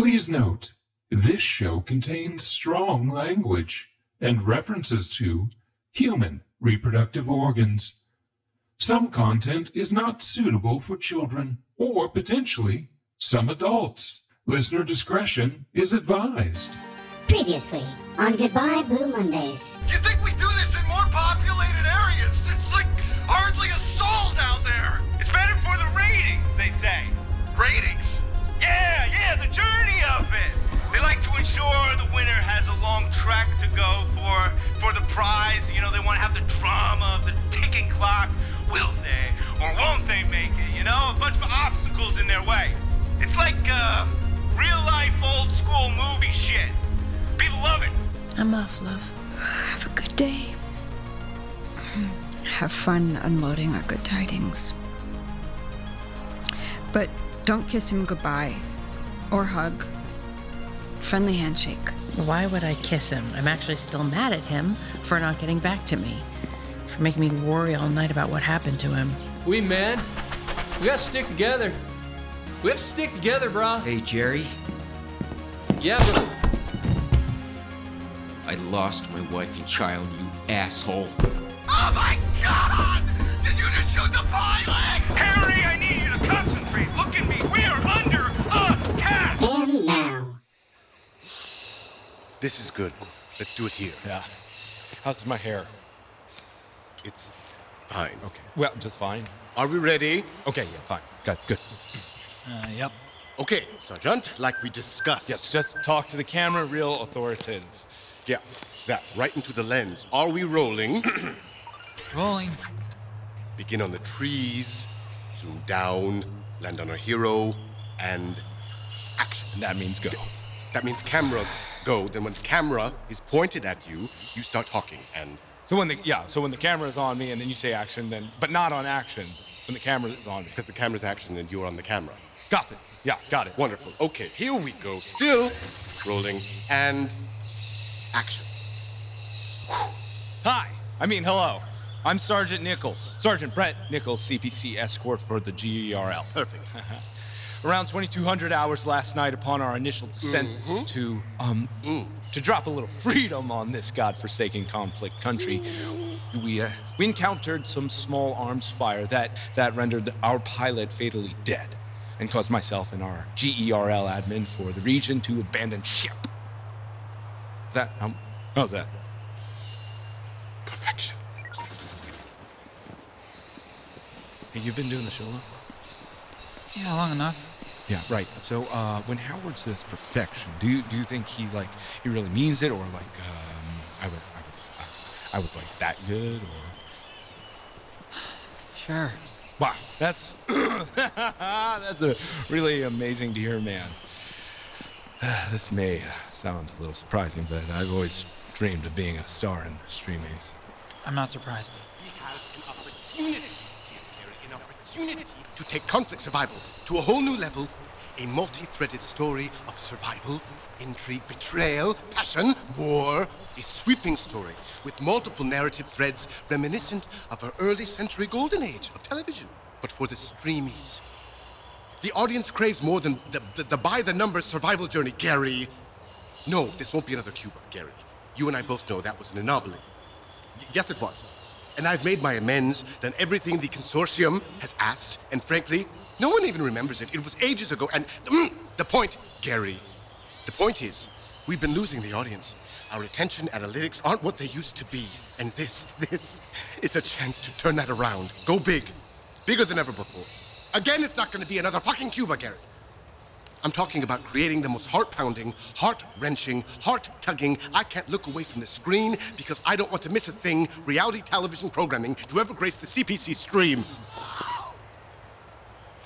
Please note, this show contains strong language and references to human reproductive organs. Some content is not suitable for children or potentially some adults. Listener discretion is advised. Previously on Goodbye Blue Mondays. You think we do this in more populated areas? It's like hardly a soul down there. It's better for the ratings, they say. Ratings? Yeah, the journey of it. They like to ensure the winner has a long track to go for the prize. You know, they want to have the drama of the ticking clock. Will they or won't they make it? You know, a bunch of obstacles in their way. It's like real-life old-school movie shit. People love it. I'm off, love. Have a good day. Have fun unloading our good tidings. But don't kiss him goodbye. Or hug. Friendly handshake. Why would I kiss him? I'm actually still mad at him for not getting back to me. For making me worry all night about what happened to him. We men, we gotta stick together. We have to stick together, bro. Hey, Jerry. Yeah, but... I lost my wife and child, you asshole. Oh my God! Did you just shoot the pilot? Harry, I need you to concentrate. Look at me. We are under attack. And now. This is good. Let's do it here. Yeah. How's my hair? It's fine. Okay. Well, just fine. Are we ready? Okay, yeah, fine. Good. Yep. Okay, Sergeant, like we discussed. Yes, just talk to the camera real authoritative. Yeah, that, right into the lens. Are we rolling? Rolling. Begin on the trees, zoom down, land on our hero, and action. And that means go. That means camera, go. Then when the camera is pointed at you, you start talking, and... So when the camera is on me and then you say action, then... But not on action, when the camera is on me. Because the camera's action and you're on the camera. Got it. Yeah, got it. Wonderful. Okay, here we go. Still rolling and action. Whew. Hello. I'm Sergeant Nichols. Sergeant Brett Nichols, CPC escort for the GERL. Perfect. Around 2200 hours last night upon our initial descent to drop a little freedom on this godforsaken conflict country, we encountered some small arms fire that rendered our pilot fatally dead, and caused myself and our GERL admin for the region to abandon ship. How's that? Perfection. Hey, you've been doing the show long? Yeah, long enough. Yeah, right. So, when Howard says perfection, do you think he really means it, or I was like that good, or? Sure. Wow, that's a really amazing to hear, man. This may sound a little surprising, but I've always dreamed of being a star in the Streamies. I'm not surprised. We have an opportunity here, an opportunity to take conflict survival to a whole new level, a multi-threaded story of survival, intrigue, betrayal, passion, war, a sweeping story with multiple narrative threads reminiscent of our early century golden age of television, but for the Streamies. The audience craves more than the by-the-numbers survival journey, Gary. No, this won't be another Cuba, Gary. You and I both know that was an anomaly. Yes, it was. And I've made my amends, done everything the consortium has asked, and frankly, no one even remembers it. It was ages ago, and the point, Gary, the point is, we've been losing the audience. Our attention analytics aren't what they used to be, and this is a chance to turn that around. Go big. Bigger than ever before. Again, it's not going to be another fucking Cuba, Gary. I'm talking about creating the most heart-pounding, heart-wrenching, heart-tugging, I can't look away from the screen because I don't want to miss a thing, reality television programming to ever grace the CPC stream. Oh!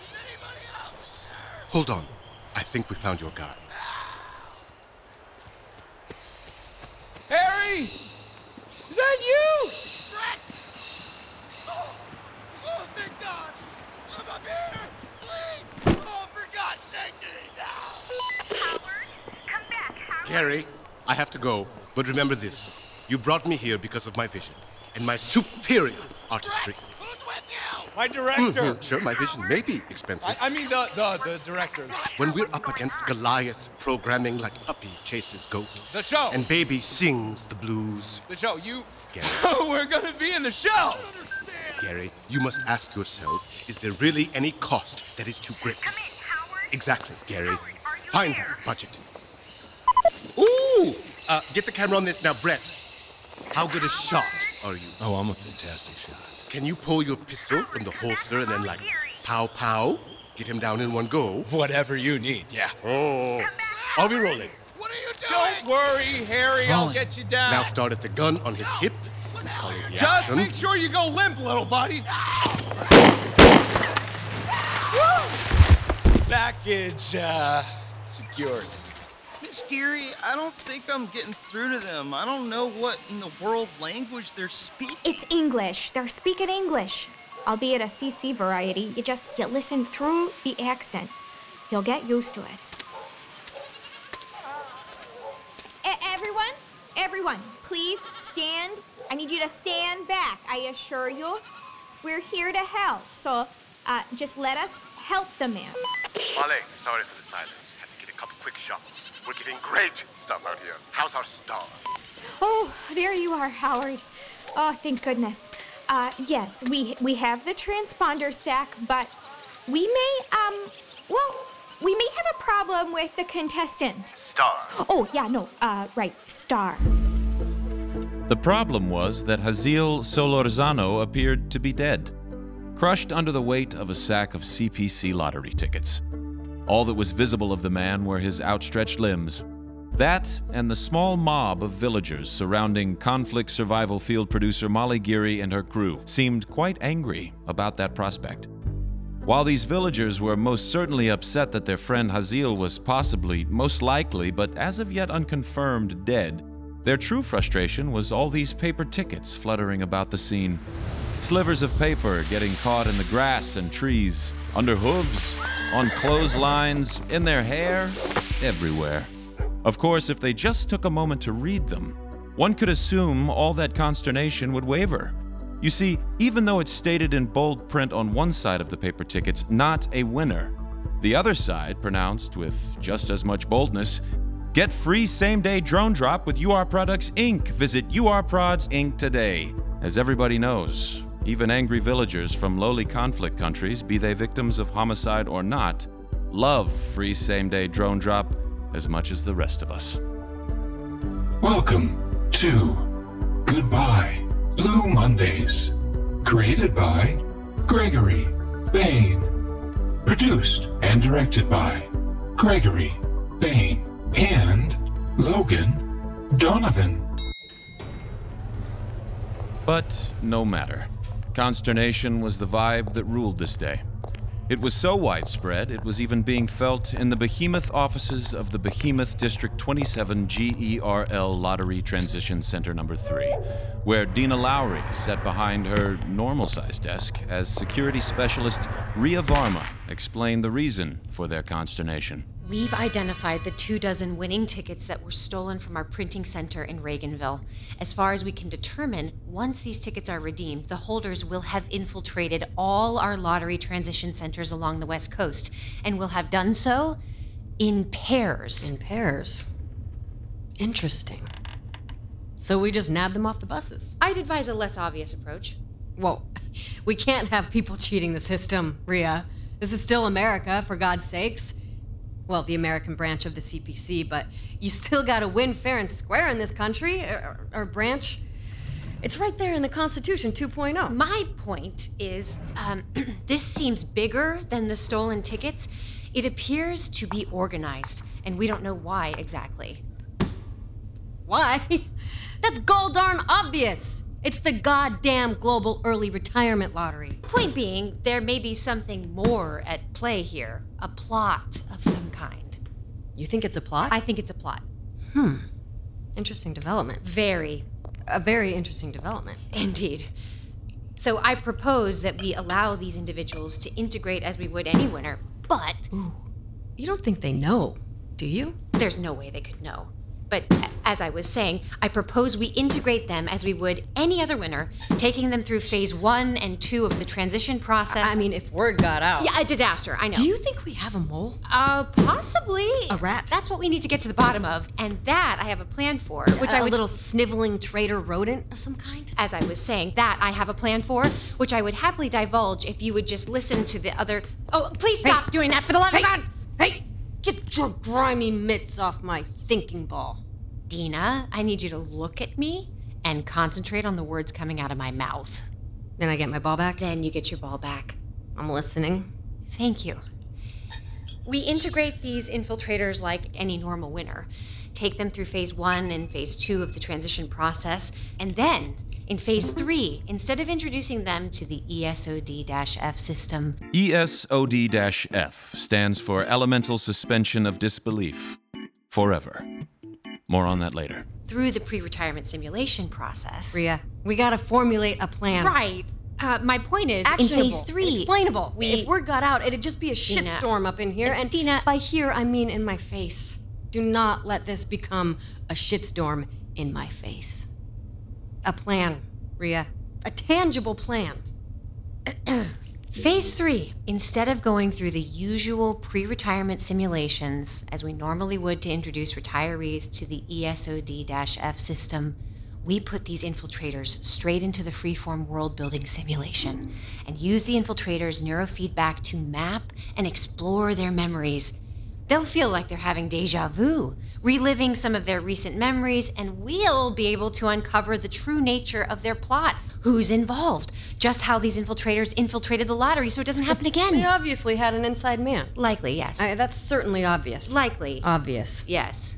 Is anybody else there? Hold on. I think we found your guy. Harry! Is that you? Brett! Oh, thank God! I'm up here! Please! Oh, for God's sake, get it down! Howard, come back, Howard! Gary, I have to go, but remember this. You brought me here because of my vision and my superior artistry. Brett, who's with you? My director. Mm-hmm. Sure, my vision may be expensive. I mean the director. When we're up against Goliath programming like puppy chases goat. The show. And baby sings the blues. The show. You. Gary. We're going to be in the show. Gary, you must ask yourself, is there really any cost that is too great? Come in, Howard. Exactly, Gary. Howard, are you Find there? That budget. Ooh! Get the camera on this now, Brett. How good a shot are you? Oh, I'm a fantastic shot. Can you pull your pistol from the holster and then, like, pow pow? Get him down in one go? Whatever you need, yeah. Oh. I'll be rolling. What are you doing? Don't worry, Harry, I'll get you down. Now start at the gun on his hip and follow the action. Just make sure you go limp, little buddy. Package, secured. Miss Geary, I don't think I'm getting through to them. I don't know what in the world language they're speaking. It's English. They're speaking English. Albeit a CC variety, you listen through the accent. You'll get used to it. Everyone, please stand. I need you to stand back, I assure you. We're here to help, so just let us help the man. Molly, sorry for the silence. Had to get a couple quick shots. We're getting great stuff out here. How's our star? Oh, there you are, Howard. Oh, thank goodness. Yes, we have the transponder sack, but we may, we may have a problem with the contestant. Star. Oh, yeah, no, right, Star. The problem was that Haziel Solorzano appeared to be dead, crushed under the weight of a sack of CPC lottery tickets. All that was visible of the man were his outstretched limbs. That and the small mob of villagers surrounding Conflict Survival field producer Molly Geary and her crew seemed quite angry about that prospect. While these villagers were most certainly upset that their friend Haziel was possibly, most likely, but as of yet unconfirmed, dead, their true frustration was all these paper tickets fluttering about the scene. Slivers of paper getting caught in the grass and trees, under hooves, on clotheslines, in their hair, everywhere. Of course, if they just took a moment to read them, one could assume all that consternation would waver. You see, even though it's stated in bold print on one side of the paper tickets, not a winner, the other side pronounced with just as much boldness, get free same-day drone drop with UR Products, Inc. Visit UR Prods, Inc. today. As everybody knows, even angry villagers from lowly conflict countries, be they victims of homicide or not, love free same-day drone drop as much as the rest of us. Welcome to Goodbye Blue Mondays, created by Gregory Bain, produced and directed by Gregory Bain and Logan Donovan. But no matter. Consternation was the vibe that ruled this day. It was so widespread, it was even being felt in the behemoth offices of the Behemoth District 27 GERL Lottery Transition Center Number 3, where Dina Lowry sat behind her normal-sized desk as security specialist Ria Varma explained the reason for their consternation. We've identified the 24 winning tickets that were stolen from our printing center in Reaganville. As far as we can determine, once these tickets are redeemed, the holders will have infiltrated all our lottery transition centers along the West Coast, and will have done so in pairs. In pairs? Interesting. So we just nabbed them off the buses. I'd advise a less obvious approach. Well, we can't have people cheating the system, Ria. This is still America, for God's sakes. Well, the American branch of the CPC, but you still gotta win fair and square in this country, or branch. It's right there in the Constitution 2.0. My point is, this seems bigger than the stolen tickets. It appears to be organized, and we don't know why exactly. Why? That's gall-darn obvious! It's the goddamn global early retirement lottery. Point being, there may be something more at play here. A plot of some kind. You think it's a plot? I think it's a plot. Interesting development. A very interesting development. Indeed. So I propose that we allow these individuals to integrate as we would any winner, but... Ooh, you don't think they know, do you? There's no way they could know. But as I was saying, I propose we integrate them as we would any other winner, taking them through phase 1 and 2 of the transition process. I mean, if word got out. Yeah, a disaster, I know. Do you think we have a mole? Possibly. A rat? That's what we need to get to the bottom of, and that I have a plan for, which I would... A little sniveling traitor rodent of some kind? As I was saying, that I have a plan for, which I would happily divulge if you would just listen to the other... Oh, please stop doing that, for the love of God! Hey! Get your grimy mitts off my thinking ball. Dina, I need you to look at me and concentrate on the words coming out of my mouth. Then I get my ball back? Then you get your ball back. I'm listening. Thank you. We integrate these infiltrators like any normal winner. Take them through phase 1 and phase 2 of the transition process, and then... In phase 3, instead of introducing them to the ESOD-F system... ESOD-F stands for Elemental Suspension of Disbelief. Forever. More on that later. Through the pre-retirement simulation process... Rhea, we gotta formulate a plan. Right. My point is, actionable, in phase 3... Explainable. If word got out, it'd just be a shitstorm up in here. And Dina... By here, I mean in my face. Do not let this become a shitstorm in my face. A plan, Rhea. A tangible plan. Phase 3. Instead of going through the usual pre-retirement simulations, as we normally would to introduce retirees to the ESOD-F system, we put these infiltrators straight into the freeform world-building simulation and use the infiltrators' neurofeedback to map and explore their memories. They'll feel like they're having déjà vu, reliving some of their recent memories, and we'll be able to uncover the true nature of their plot, who's involved, just how these infiltrators infiltrated the lottery so it doesn't happen again. They obviously had an inside man. Likely, yes. That's certainly obvious. Likely. Obvious. Yes.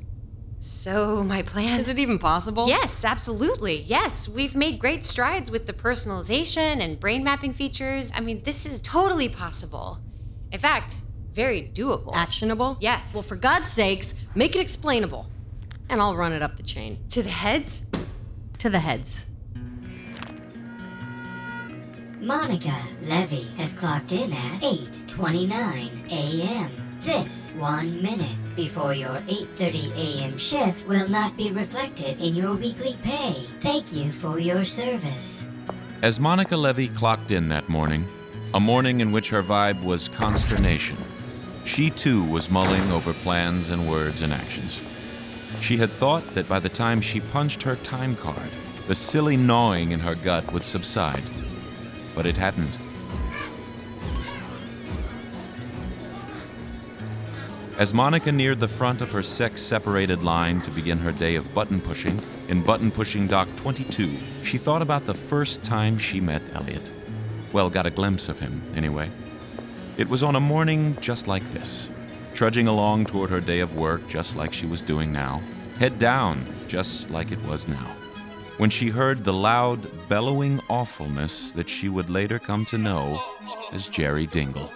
So, my plan... Is it even possible? Yes, absolutely. Yes, we've made great strides with the personalization and brain mapping features. I mean, this is totally possible. In fact... Very doable. Actionable? Yes. Well, for God's sakes, make it explainable. And I'll run it up the chain. To the heads? To the heads. Monica Levy has clocked in at 8:29 a.m. This 1 minute before your 8:30 a.m. shift will not be reflected in your weekly pay. Thank you for your service. As Monica Levy clocked in that morning, a morning in which her vibe was consternation, she too was mulling over plans and words and actions. She had thought that by the time she punched her time card, the silly gnawing in her gut would subside, but it hadn't. As Monica neared the front of her sex-separated line to begin her day of button-pushing, in button-pushing dock 22, she thought about the first time she met Elliot. Well, got a glimpse of him, anyway. It was on a morning just like this, trudging along toward her day of work just like she was doing now, head down just like it was now, when she heard the loud, bellowing awfulness that she would later come to know as Jerry Dingle.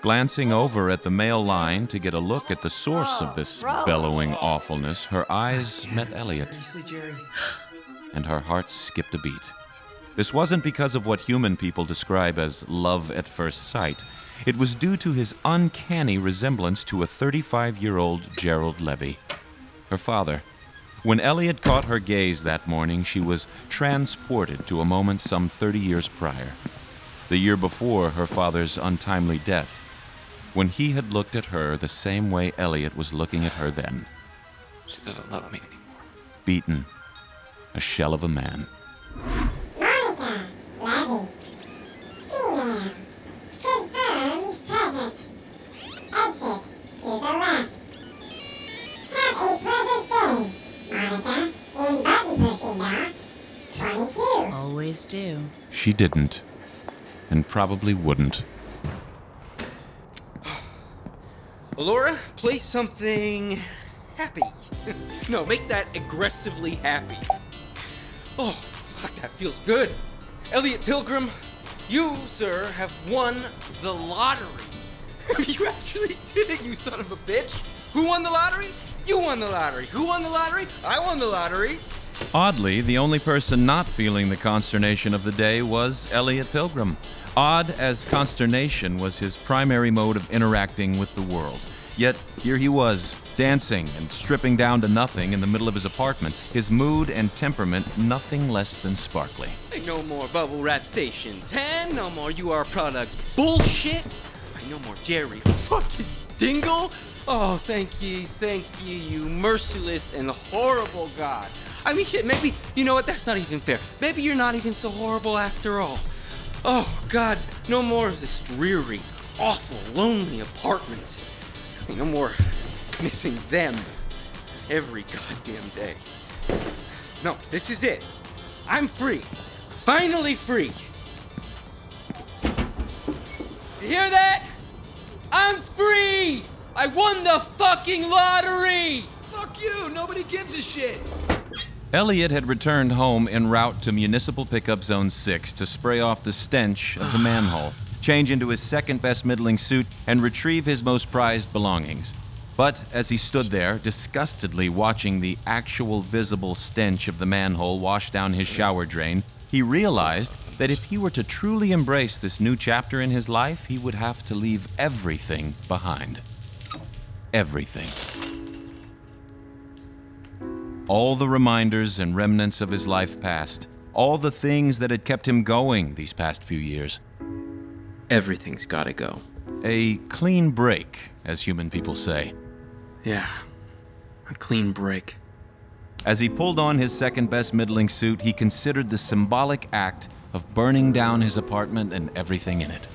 Glancing over at the male line to get a look at the source of this bellowing awfulness, her eyes met Elliot. Seriously, Jerry? And her heart skipped a beat. This wasn't because of what human people describe as love at first sight. It was due to his uncanny resemblance to a 35-year-old Gerald Levy, her father. When Elliot caught her gaze that morning, she was transported to a moment some 30 years prior, the year before her father's untimely death, when he had looked at her the same way Elliot was looking at her then. She doesn't love me anymore. Beaten. A shell of a man. Monica Levy. Female. Confirms present. Exit to the left. Have a pleasant day, Monica, in button pushing dock 22. Always do. She didn't. And probably wouldn't. Laura, play something happy. No, make that aggressively happy. Oh, fuck, that feels good. Elliot Pilgrim, you, sir, have won the lottery. You actually did it, you son of a bitch. Who won the lottery? You won the lottery. Who won the lottery? I won the lottery. Oddly, the only person not feeling the consternation of the day was Elliot Pilgrim. Odd as consternation was his primary mode of interacting with the world. Yet here he was, dancing and stripping down to nothing in the middle of his apartment, his mood and temperament nothing less than sparkly. No more Bubble Wrap Station 10, no more UR Products bullshit, no more Jerry fucking Dingle. Oh, thank ye, you merciless and horrible God. I mean, shit, maybe, you know what, that's not even fair. Maybe you're not even so horrible after all. Oh, God, no more of this dreary, awful, lonely apartment. I mean, no more missing them every goddamn day. No, this is it. I'm free. Finally free. You hear that? I'm free! I won the fucking lottery! Fuck you! Nobody gives a shit! Elliot had returned home en route to Municipal Pickup Zone 6 to spray off the stench of the manhole, change into his second-best middling suit, and retrieve his most prized belongings. But as he stood there, disgustedly watching the actual visible stench of the manhole wash down his shower drain, he realized that if he were to truly embrace this new chapter in his life, he would have to leave everything behind. Everything. All the reminders and remnants of his life past. All the things that had kept him going these past few years. Everything's gotta go. A clean break, as human people say. Yeah, a clean break. As he pulled on his second-best middling suit, he considered the symbolic act of burning down his apartment and everything in it.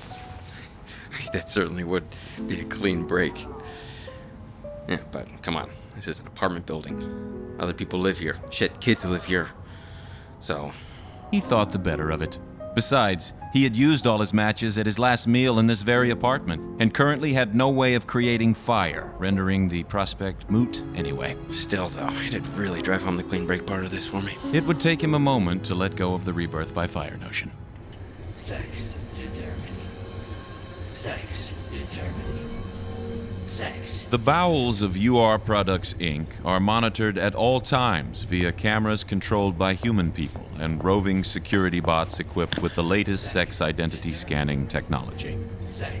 That certainly would be a clean break. Yeah, but come on, this is an apartment building. Other people live here. Shit, kids live here. So... he thought the better of it. Besides, he had used all his matches at his last meal in this very apartment, and currently had no way of creating fire, rendering the prospect moot anyway. Still, though, it'd really drive home the clean break part of this for me. It would take him a moment to let go of the rebirth by fire notion. Sex determined. Sex determined. Sex. The bowels of UR Products, Inc. are monitored at all times via cameras controlled by human people and roving security bots equipped with the latest sex identity scanning technology.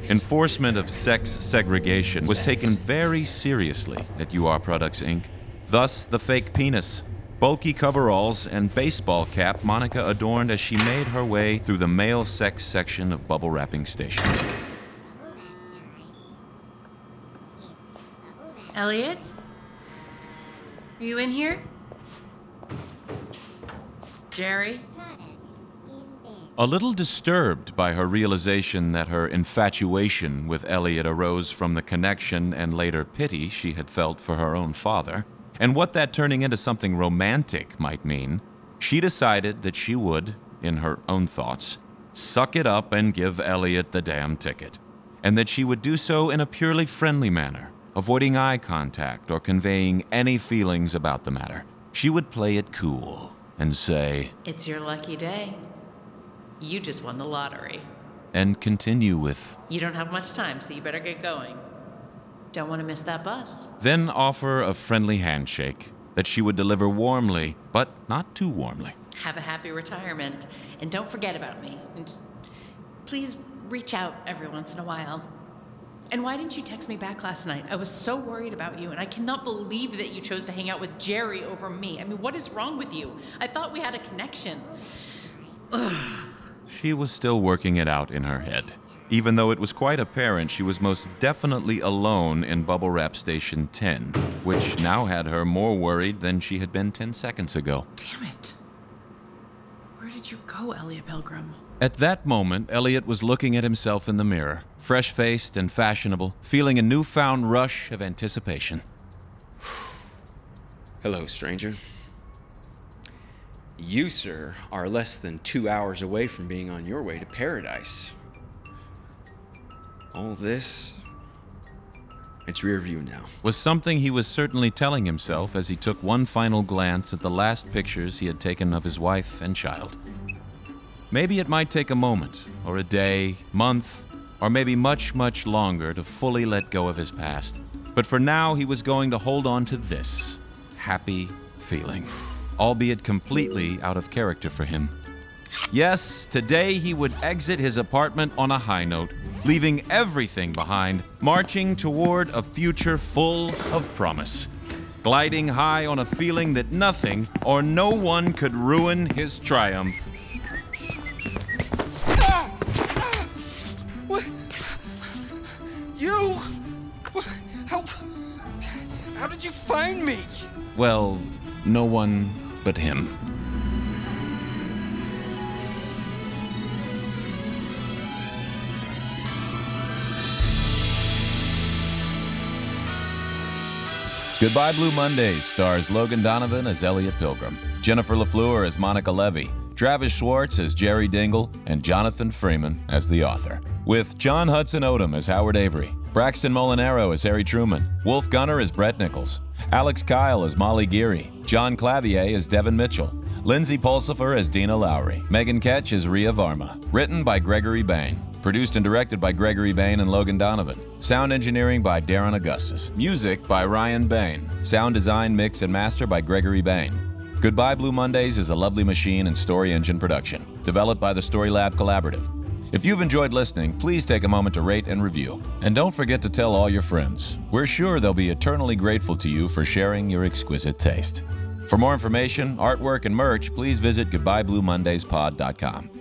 Enforcement of sex segregation was taken very seriously at UR Products, Inc. Thus, the fake penis, bulky coveralls, and baseball cap Monica adorned as she made her way through the male sex section of bubble wrapping stations. Elliot? Are you in here? Jerry? A little disturbed by her realization that her infatuation with Elliot arose from the connection and later pity she had felt for her own father, and what that turning into something romantic might mean, she decided that she would, in her own thoughts, suck it up and give Elliot the damn ticket, and that she would do so in a purely friendly manner, avoiding eye contact or conveying any feelings about the matter. She would play it cool and say, "It's your lucky day. You just won the lottery." And continue with, "You don't have much time, so you better get going. Don't want to miss that bus." Then offer a friendly handshake that she would deliver warmly, but not too warmly. "Have a happy retirement, and don't forget about me. And just please reach out every once in a while. And why didn't you text me back last night? I was so worried about you, and I cannot believe that you chose to hang out with Jerry over me. I mean, what is wrong with you? I thought we had a connection." Ugh. She was still working it out in her head, even though it was quite apparent she was most definitely alone in Bubble Wrap Station 10, which now had her more worried than she had been 10 seconds ago. Damn it. Where did you go, Elliot Pilgrim? At that moment, Elliot was looking at himself in the mirror, fresh-faced and fashionable, feeling a newfound rush of anticipation. "Hello, stranger. You, sir, are less than 2 hours away from being on your way to paradise. All this, it's rear view now," was something he was certainly telling himself as he took one final glance at the last pictures he had taken of his wife and child. Maybe it might take a moment, or a day, month, or maybe much, much longer to fully let go of his past. But for now, he was going to hold on to this happy feeling. albeit completely out of character for him. Yes, today he would exit his apartment on a high note, leaving everything behind, marching toward a future full of promise, gliding high on a feeling that nothing or no one could ruin his triumph. What? You? How did you find me? Well, no one but him. Goodbye Blue Mondays stars Logan Donovan as Elliot Pilgrim, Jennifer LaFleur as Monica Levy, Travis Schwartz as Jerry Dingle, and Jonathan Freeman as the author. With John Hudson-Odom as Howard Avery, Braxton Molinaro as Harry Truman, Wolf Gunner as Brett Nichols, Alex Kyle as Molly Geary, John Clavier as Devin Mitchell, Lindsay Pulsifer as Dina Lowry, Megan Ketch as Rhea Varma. Written by Gregory Bain. Produced and directed by Gregory Bain and Logan Donovan. Sound engineering by Darren Augustus. Music by Ryan Bain. Sound design, mix, and master by Gregory Bain. Goodbye Blue Mondays is a Lovely Machine and Story Engine production, developed by the Story Lab Collaborative. If you've enjoyed listening, please take a moment to rate and review. And don't forget to tell all your friends. We're sure they'll be eternally grateful to you for sharing your exquisite taste. For more information, artwork, and merch, please visit goodbyebluemondayspod.com.